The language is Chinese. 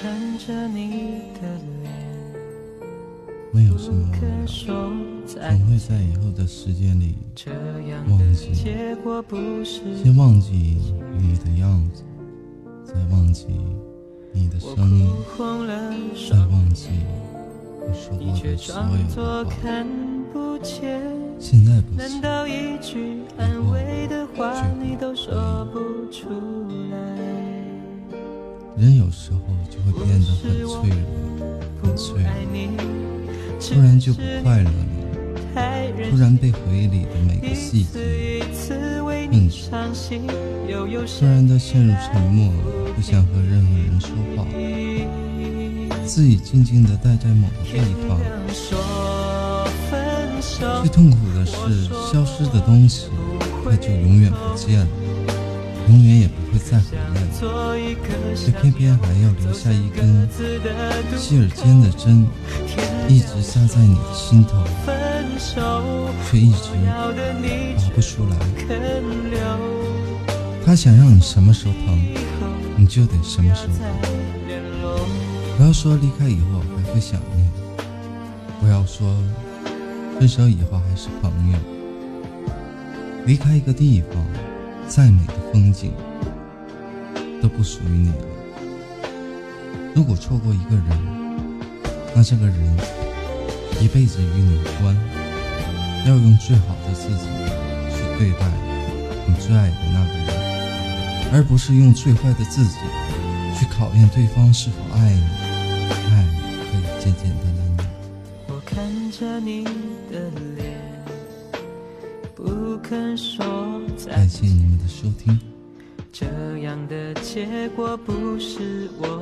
看着你的脸，没有什么总会在以后的时间里忘记，先忘记你的样子，再忘记你的声音，再忘记你说过的所有的话。现在不是，以后绝不。人有时候就会变得很脆弱，突然就不快乐了，突然被回忆里的每个细节困住，突然的陷入沉默，不想和任何人说话，自己静静的待在某个地方。最痛苦的是，消失的东西它就永远不见了，永远也不会再回来，却偏偏还要留下一根细而尖的针，一直扎在你的心头，却一直拔不出来。他想让你什么时候疼，你就得什么时候疼。不要说离开以后还会想念，不要说分手以后还是朋友。离开一个地方，再美的风景都不属于你了。如果错过一个人，那这个人一辈子与你无关。要用最好的自己去对待你最爱的那个人，而不是用最坏的自己去考验对方是否爱你。爱可以简简单单的。我看着你的脸，不肯说再见。感谢你们的收听。这样的结果不是我。